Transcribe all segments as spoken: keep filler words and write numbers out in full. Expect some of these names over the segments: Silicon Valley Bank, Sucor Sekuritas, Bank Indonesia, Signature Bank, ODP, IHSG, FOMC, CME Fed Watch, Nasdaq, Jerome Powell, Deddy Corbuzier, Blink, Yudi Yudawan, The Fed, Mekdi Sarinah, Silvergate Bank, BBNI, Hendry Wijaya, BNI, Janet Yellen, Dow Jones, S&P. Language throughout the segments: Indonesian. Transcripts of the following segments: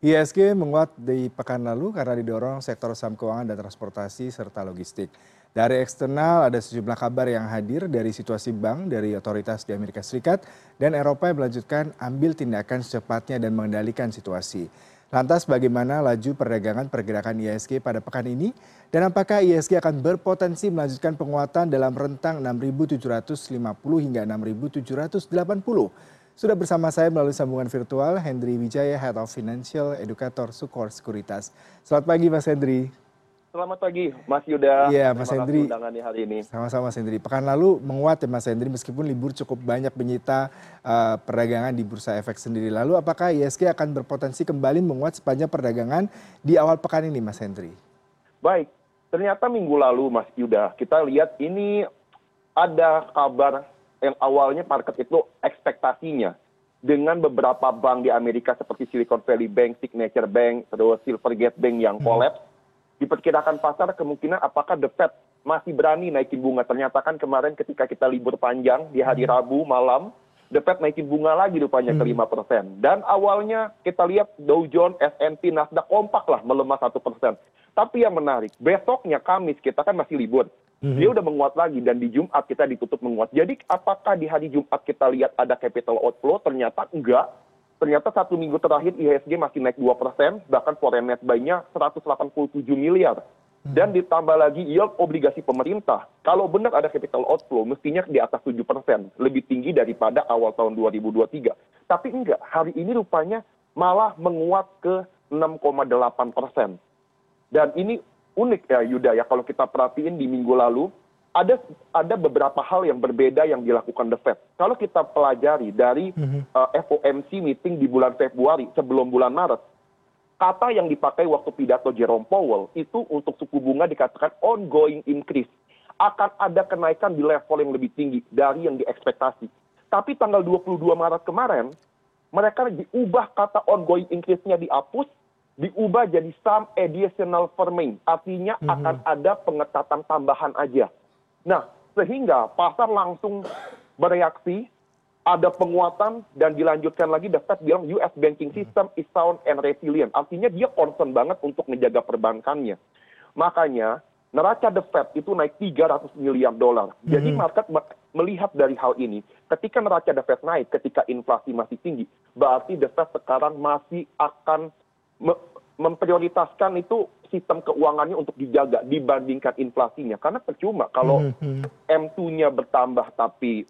I H S G menguat di pekan lalu karena didorong sektor saham keuangan dan transportasi serta logistik. Dari eksternal ada sejumlah kabar yang hadir dari situasi bank dari otoritas di Amerika Serikat dan Eropa yang melanjutkan ambil tindakan secepatnya dan mengendalikan situasi. Lantas bagaimana laju perdagangan pergerakan I H S G pada pekan ini dan apakah I H S G akan berpotensi melanjutkan penguatan dalam rentang enam ribu tujuh ratus lima puluh hingga enam ribu tujuh ratus delapan puluh? Sudah bersama saya melalui sambungan virtual Hendry Wijaya, Head of Financial Educator Sucor Sekuritas. Selamat pagi Mas Hendry. Selamat pagi, Mas Yuda. Iya, Mas Hendry. Undangannya hari ini. Sama-sama, Mas Hendry. Pekan lalu menguat ya, Mas Hendry, meskipun libur cukup banyak menyita uh, perdagangan di bursa efek sendiri. Lalu, apakah I H S G akan berpotensi kembali menguat sepanjang perdagangan di awal pekan ini, Mas Hendry? Baik, ternyata minggu lalu, Mas Yuda, kita lihat ini ada kabar yang awalnya market itu ekspektasinya dengan beberapa bank di Amerika seperti Silicon Valley Bank, Signature Bank, terus Silvergate Bank yang kolaps. Hmm. Diperkirakan pasar kemungkinan apakah The Fed masih berani naikin bunga. Ternyata kan kemarin ketika kita libur panjang di hari Rabu malam, The Fed naikin bunga lagi rupanya ke lima persen. Dan awalnya kita lihat Dow Jones, S and P, Nasdaq kompak lah melemah satu persen. Tapi yang menarik, besoknya Kamis kita kan masih libur. Dia udah menguat lagi dan di Jumat kita ditutup menguat. Jadi apakah di hari Jumat kita lihat ada capital outflow? Ternyata enggak. Ternyata satu minggu terakhir I H S G masih naik dua persen, bahkan foreign net buy-nya seratus delapan puluh tujuh miliar. Dan ditambah lagi yield obligasi pemerintah. Kalau benar ada capital outflow, mestinya di atas tujuh persen, lebih tinggi daripada awal tahun dua ribu dua puluh tiga. Tapi enggak, hari ini rupanya malah menguat ke enam koma delapan persen. Dan ini unik ya Yuda ya, kalau kita perhatiin di minggu lalu, Ada ada beberapa hal yang berbeda yang dilakukan The Fed. Kalau kita pelajari dari uh, F O M C meeting di bulan Februari sebelum bulan Maret, kata yang dipakai waktu pidato Jerome Powell itu untuk suku bunga dikatakan ongoing increase. Akan ada kenaikan di level yang lebih tinggi dari yang diekspektasi. Tapi tanggal dua puluh dua Maret kemarin, mereka diubah kata ongoing increase-nya dihapus, diubah jadi some additional firming. Artinya mm-hmm. akan ada pengetatan tambahan aja. Nah, sehingga pasar langsung bereaksi, ada penguatan, dan dilanjutkan lagi, The Fed bilang U S banking system is sound and resilient. Artinya dia concern banget untuk menjaga perbankannya. Makanya, neraca The Fed itu naik tiga ratus miliar dolar. Mm-hmm. Jadi market melihat dari hal ini, ketika neraca The Fed naik, ketika inflasi masih tinggi, berarti The Fed sekarang masih akan me- memprioritaskan itu sistem keuangannya untuk dijaga dibandingkan inflasinya. Karena percuma kalau M dua-nya bertambah tapi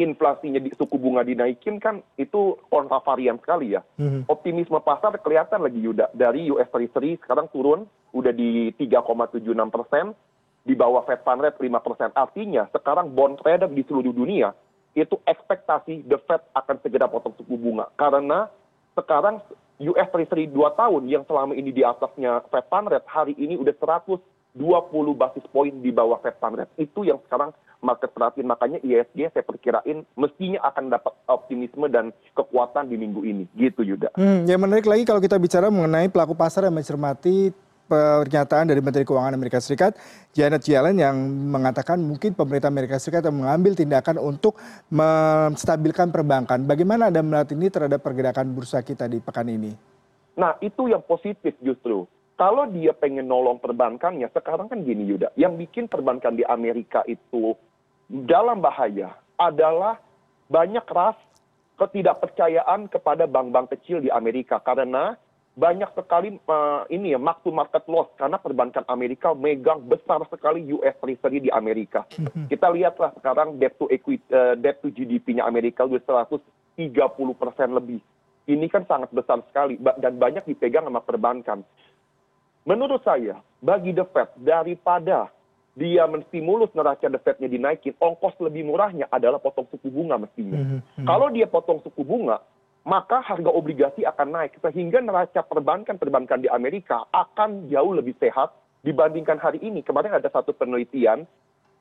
inflasinya di suku bunga dinaikin kan itu kontravarian sekali ya. Optimisme pasar kelihatan lagi Yuda. Dari U S Treasury sekarang turun udah di tiga koma tujuh enam persen, di bawah Fed Fund Rate lima persen. Artinya sekarang bond trader di seluruh dunia itu ekspektasi The Fed akan segera potong suku bunga. Karena sekarang U S Treasury dua tahun yang selama ini di atasnya Fed Fund Rate hari ini udah seratus dua puluh basis point di bawah Fed Fund Rate. Itu yang sekarang market perhatiin. Makanya I H S G saya perkirain mestinya akan dapat optimisme dan kekuatan di minggu ini. Gitu Yuda. Hmm, yang menarik lagi kalau kita bicara mengenai pelaku pasar yang mencermati pernyataan dari Menteri Keuangan Amerika Serikat Janet Yellen yang mengatakan mungkin pemerintah Amerika Serikat yang mengambil tindakan untuk menstabilkan perbankan. Bagaimana Anda melihat ini terhadap pergerakan bursa kita di pekan ini? Nah, itu yang positif justru. Kalau dia pengen nolong perbankannya, sekarang kan gini Yuda, yang bikin perbankan di Amerika itu dalam bahaya adalah banyak ras ketidakpercayaan kepada bank-bank kecil di Amerika karena banyak sekali uh, ini ya mark to market loss karena perbankan Amerika megang besar sekali U S Treasury di Amerika. Kita lihatlah sekarang debt to equity, uh, debt to G D P-nya Amerika sudah seratus tiga puluh persen lebih. Ini kan sangat besar sekali dan banyak dipegang sama perbankan. Menurut saya bagi The Fed daripada dia menstimulus neraca The Fed-nya dinaikin, ongkos lebih murahnya adalah potong suku bunga mestinya. Kalau dia potong suku bunga maka harga obligasi akan naik, sehingga neraca perbankan-perbankan di Amerika akan jauh lebih sehat dibandingkan hari ini. Kemarin ada satu penelitian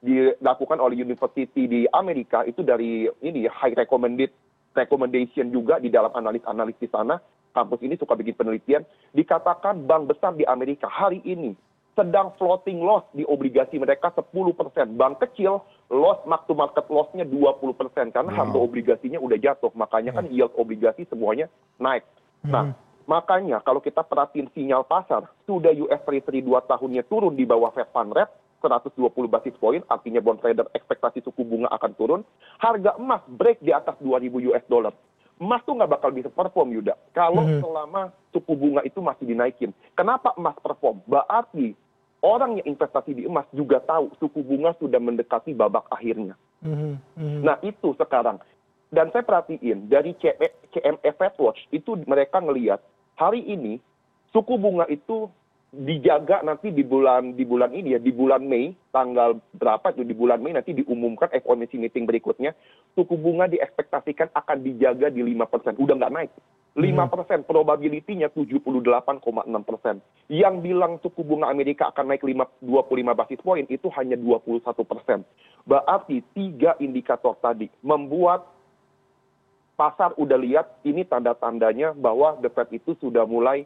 dilakukan oleh University di Amerika, itu dari ini high recommended recommendation juga di dalam analis-analis di sana, kampus ini suka bikin penelitian, dikatakan bank besar di Amerika hari ini sedang floating loss di obligasi mereka sepuluh persen. Bank kecil loss mark to market loss-nya dua puluh persen karena wow. harga obligasinya udah jatuh. Makanya kan yield obligasi semuanya naik. Nah, Makanya kalau kita perhatiin sinyal pasar, sudah U S Treasury dua tahunnya turun di bawah Fed Fund Rate, seratus dua puluh basis point, artinya bond trader ekspektasi suku bunga akan turun, harga emas break di atas dua ribu US dollar. Emas tuh nggak bakal bisa perform, Yuda, kalau mm-hmm. selama suku bunga itu masih dinaikin. Kenapa emas perform? Berarti orang yang investasi di emas juga tahu suku bunga sudah mendekati babak akhirnya. Mm-hmm. Mm-hmm. Nah itu sekarang. Dan saya perhatiin dari C M E Fed Watch itu mereka ngelihat hari ini suku bunga itu dijaga nanti di bulan di bulan ini ya di bulan Mei tanggal berapa itu di bulan Mei nanti diumumkan F O M C meeting berikutnya suku bunga diekspektasikan akan dijaga di lima persen, udah nggak naik. lima persen probability-nya tujuh puluh delapan koma enam persen. Yang bilang suku bunga Amerika akan naik dua puluh lima basis point itu hanya dua puluh satu persen. Berarti tiga indikator tadi membuat pasar udah lihat ini tanda-tandanya bahwa The Fed itu sudah mulai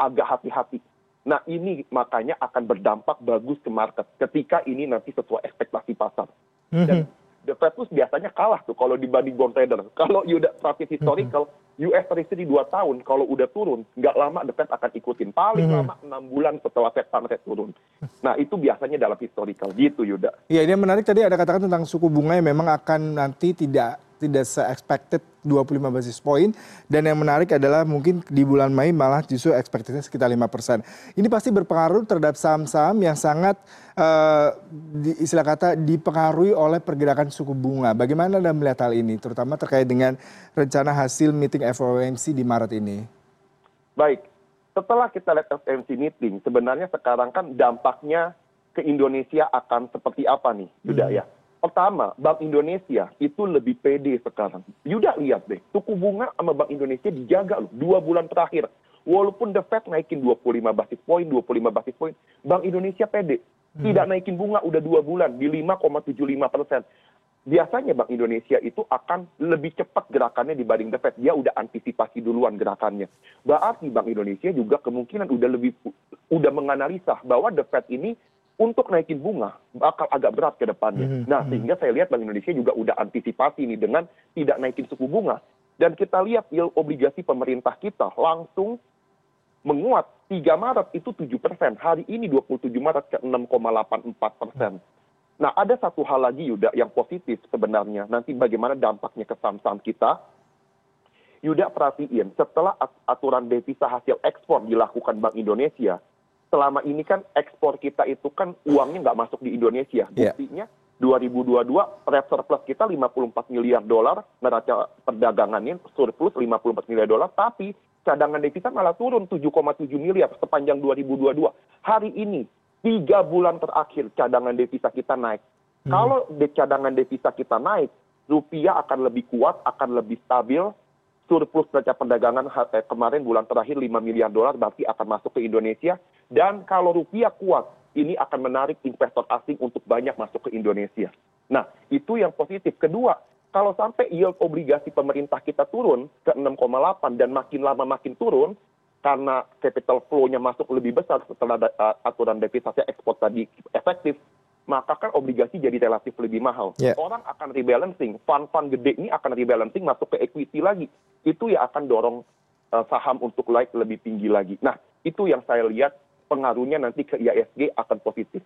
agak hati-hati. Nah ini makanya akan berdampak bagus ke market ketika ini nanti sesuai ekspektasi pasar. Mm-hmm. Dan The Fed tuh biasanya kalah tuh kalau dibanding bond trader. Kalau udah praktis historical, mm-hmm. U S Treasury dua tahun kalau udah turun, nggak lama The Fed akan ikutin. Paling mm-hmm. lama enam bulan setelah Fed Fund Rate turun. Nah itu biasanya dalam historical gitu, Yuda. Iya, ini yang menarik tadi ada katakan tentang suku bunga yang memang akan nanti tidak tidak se-expected dua puluh lima basis point, dan yang menarik adalah mungkin di bulan Mei malah justru ekspektasinya sekitar lima persen. Ini pasti berpengaruh terhadap saham-saham yang sangat uh, di, istilah kata dipengaruhi oleh pergerakan suku bunga. Bagaimana Anda melihat hal ini, terutama terkait dengan rencana hasil meeting F O M C di Maret ini? Baik, setelah kita lihat F O M C meeting, sebenarnya sekarang kan dampaknya ke Indonesia akan seperti apa nih, Yuda hmm. ya? Pertama, Bank Indonesia itu lebih pede sekarang. Yuda lihat deh, suku bunga sama Bank Indonesia dijaga loh dua bulan terakhir. Walaupun The Fed naikin dua puluh lima basis point, dua puluh lima basis point, Bank Indonesia pede. Tidak hmm. naikin bunga udah dua bulan di lima koma tujuh lima persen. Biasanya Bank Indonesia itu akan lebih cepat gerakannya dibanding The Fed. Dia udah antisipasi duluan gerakannya. Berarti Bank Indonesia juga kemungkinan udah lebih udah menganalisa bahwa The Fed ini untuk naikin bunga bakal agak berat ke depannya. Mm-hmm. Nah, sehingga saya lihat Bank Indonesia juga udah antisipasi nih dengan tidak naikin suku bunga. Dan kita lihat yield obligasi pemerintah kita langsung menguat. tiga Maret itu tujuh persen. Hari ini dua puluh tujuh Maret ke enam koma delapan empat persen. Nah, ada satu hal lagi, Yuda, yang positif sebenarnya. Nanti bagaimana dampaknya ke saham-saham kita. Yuda perhatiin, setelah aturan devisa hasil ekspor dilakukan Bank Indonesia, selama ini kan ekspor kita itu kan uangnya nggak masuk di Indonesia. Buktinya dua ribu dua puluh dua trade surplus kita lima puluh empat miliar dolar, neraca perdagangannya surplus lima puluh empat miliar dolar, tapi cadangan devisa malah turun tujuh koma tujuh miliar sepanjang dua ribu dua puluh dua. Hari ini, tiga bulan terakhir cadangan devisa kita naik. Hmm. Kalau cadangan devisa kita naik, rupiah akan lebih kuat, akan lebih stabil. Surplus neraca perdagangan kemarin bulan terakhir lima miliar dolar berarti akan masuk ke Indonesia. Dan kalau rupiah kuat, ini akan menarik investor asing untuk banyak masuk ke Indonesia. Nah, itu yang positif. Kedua, kalau sampai yield obligasi pemerintah kita turun ke enam koma delapan dan makin lama makin turun, karena capital flow-nya masuk lebih besar setelah aturan devisa ekspor tadi efektif, maka kan obligasi jadi relatif lebih mahal. Yeah. Orang akan rebalancing, fund-fund gede ini akan rebalancing masuk ke equity lagi. Itu ya akan dorong uh, saham untuk naik lebih tinggi lagi. Nah, itu yang saya lihat pengaruhnya nanti ke I H S G akan positif.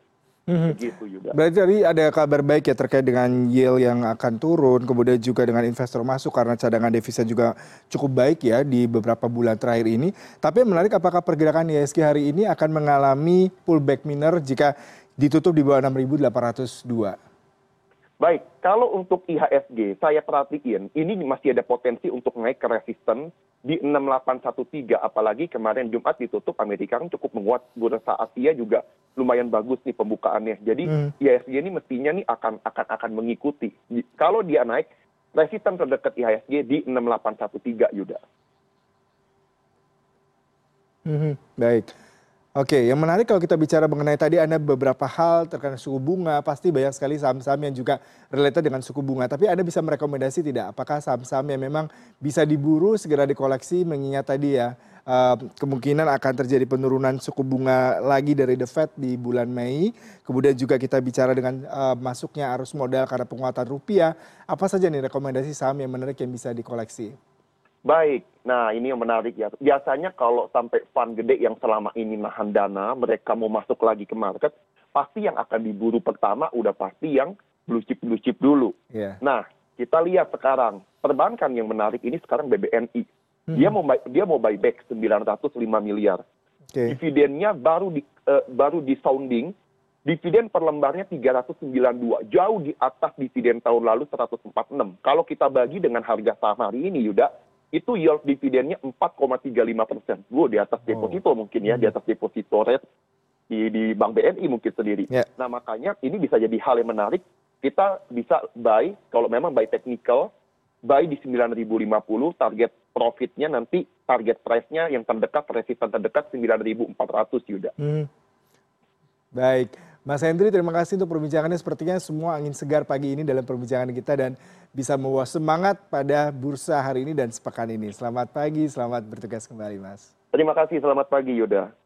Mm-hmm. Begitu juga. Berarti tadi ada kabar baik ya terkait dengan yield yang akan turun, kemudian juga dengan investor masuk karena cadangan devisa juga cukup baik ya di beberapa bulan terakhir ini. Tapi yang menarik, apakah pergerakan I H S G hari ini akan mengalami pullback minor jika ditutup di bawah enam ribu delapan ratus dua. Baik, kalau untuk I H S G, saya perhatiin, ini masih ada potensi untuk naik ke resisten di enam delapan satu tiga. Apalagi kemarin Jumat ditutup, Amerika kan cukup menguat. Bursa Asia juga lumayan bagus nih pembukaannya. Jadi hmm. I H S G ini mestinya nih akan akan akan mengikuti. Kalau dia naik, resisten terdekat I H S G di enam delapan satu tiga, Yuda. Hmm, baik. Oke, yang menarik kalau kita bicara mengenai tadi ada beberapa hal terkait suku bunga, pasti banyak sekali saham-saham yang juga related dengan suku bunga. Tapi Anda bisa merekomendasi tidak? Apakah saham-saham yang memang bisa diburu segera dikoleksi mengingat tadi ya eh, kemungkinan akan terjadi penurunan suku bunga lagi dari The Fed di bulan Mei. Kemudian juga kita bicara dengan eh, masuknya arus modal karena penguatan rupiah. Apa saja nih rekomendasi saham yang menarik yang bisa dikoleksi? Baik, nah ini yang menarik ya. Biasanya kalau sampai fund gede yang selama ini nahan dana, mereka mau masuk lagi ke market, pasti yang akan diburu pertama udah pasti yang blue chip-blue chip dulu. Yeah. Nah, kita lihat sekarang, perbankan yang menarik ini sekarang B B N I. Mm-hmm. Dia mau dia mau buyback sembilan ratus lima miliar. Okay. Dividennya baru di uh, baru di sounding, dividen per lembarnya tiga ratus sembilan puluh dua, jauh di atas dividen tahun lalu seratus empat puluh enam. Kalau kita bagi dengan harga saham hari ini, Yuda, itu yield dividennya empat koma tiga lima persen. Wow, di atas deposito oh. mungkin ya, di atas deposito rate di, di Bank B N I mungkin sendiri. Yeah. Nah, makanya ini bisa jadi hal yang menarik. Kita bisa buy, kalau memang buy technical, buy di sembilan ribu lima puluh, target profitnya nanti, target price-nya yang terdekat, resisten terdekat sembilan ribu empat ratus, Yuda. Hmm. Baik. Mas Hendry, terima kasih untuk perbincangannya. Sepertinya semua angin segar pagi ini dalam perbincangan kita dan bisa membawa semangat pada bursa hari ini dan sepekan ini. Selamat pagi, selamat bertugas kembali, Mas. Terima kasih, selamat pagi, Yuda.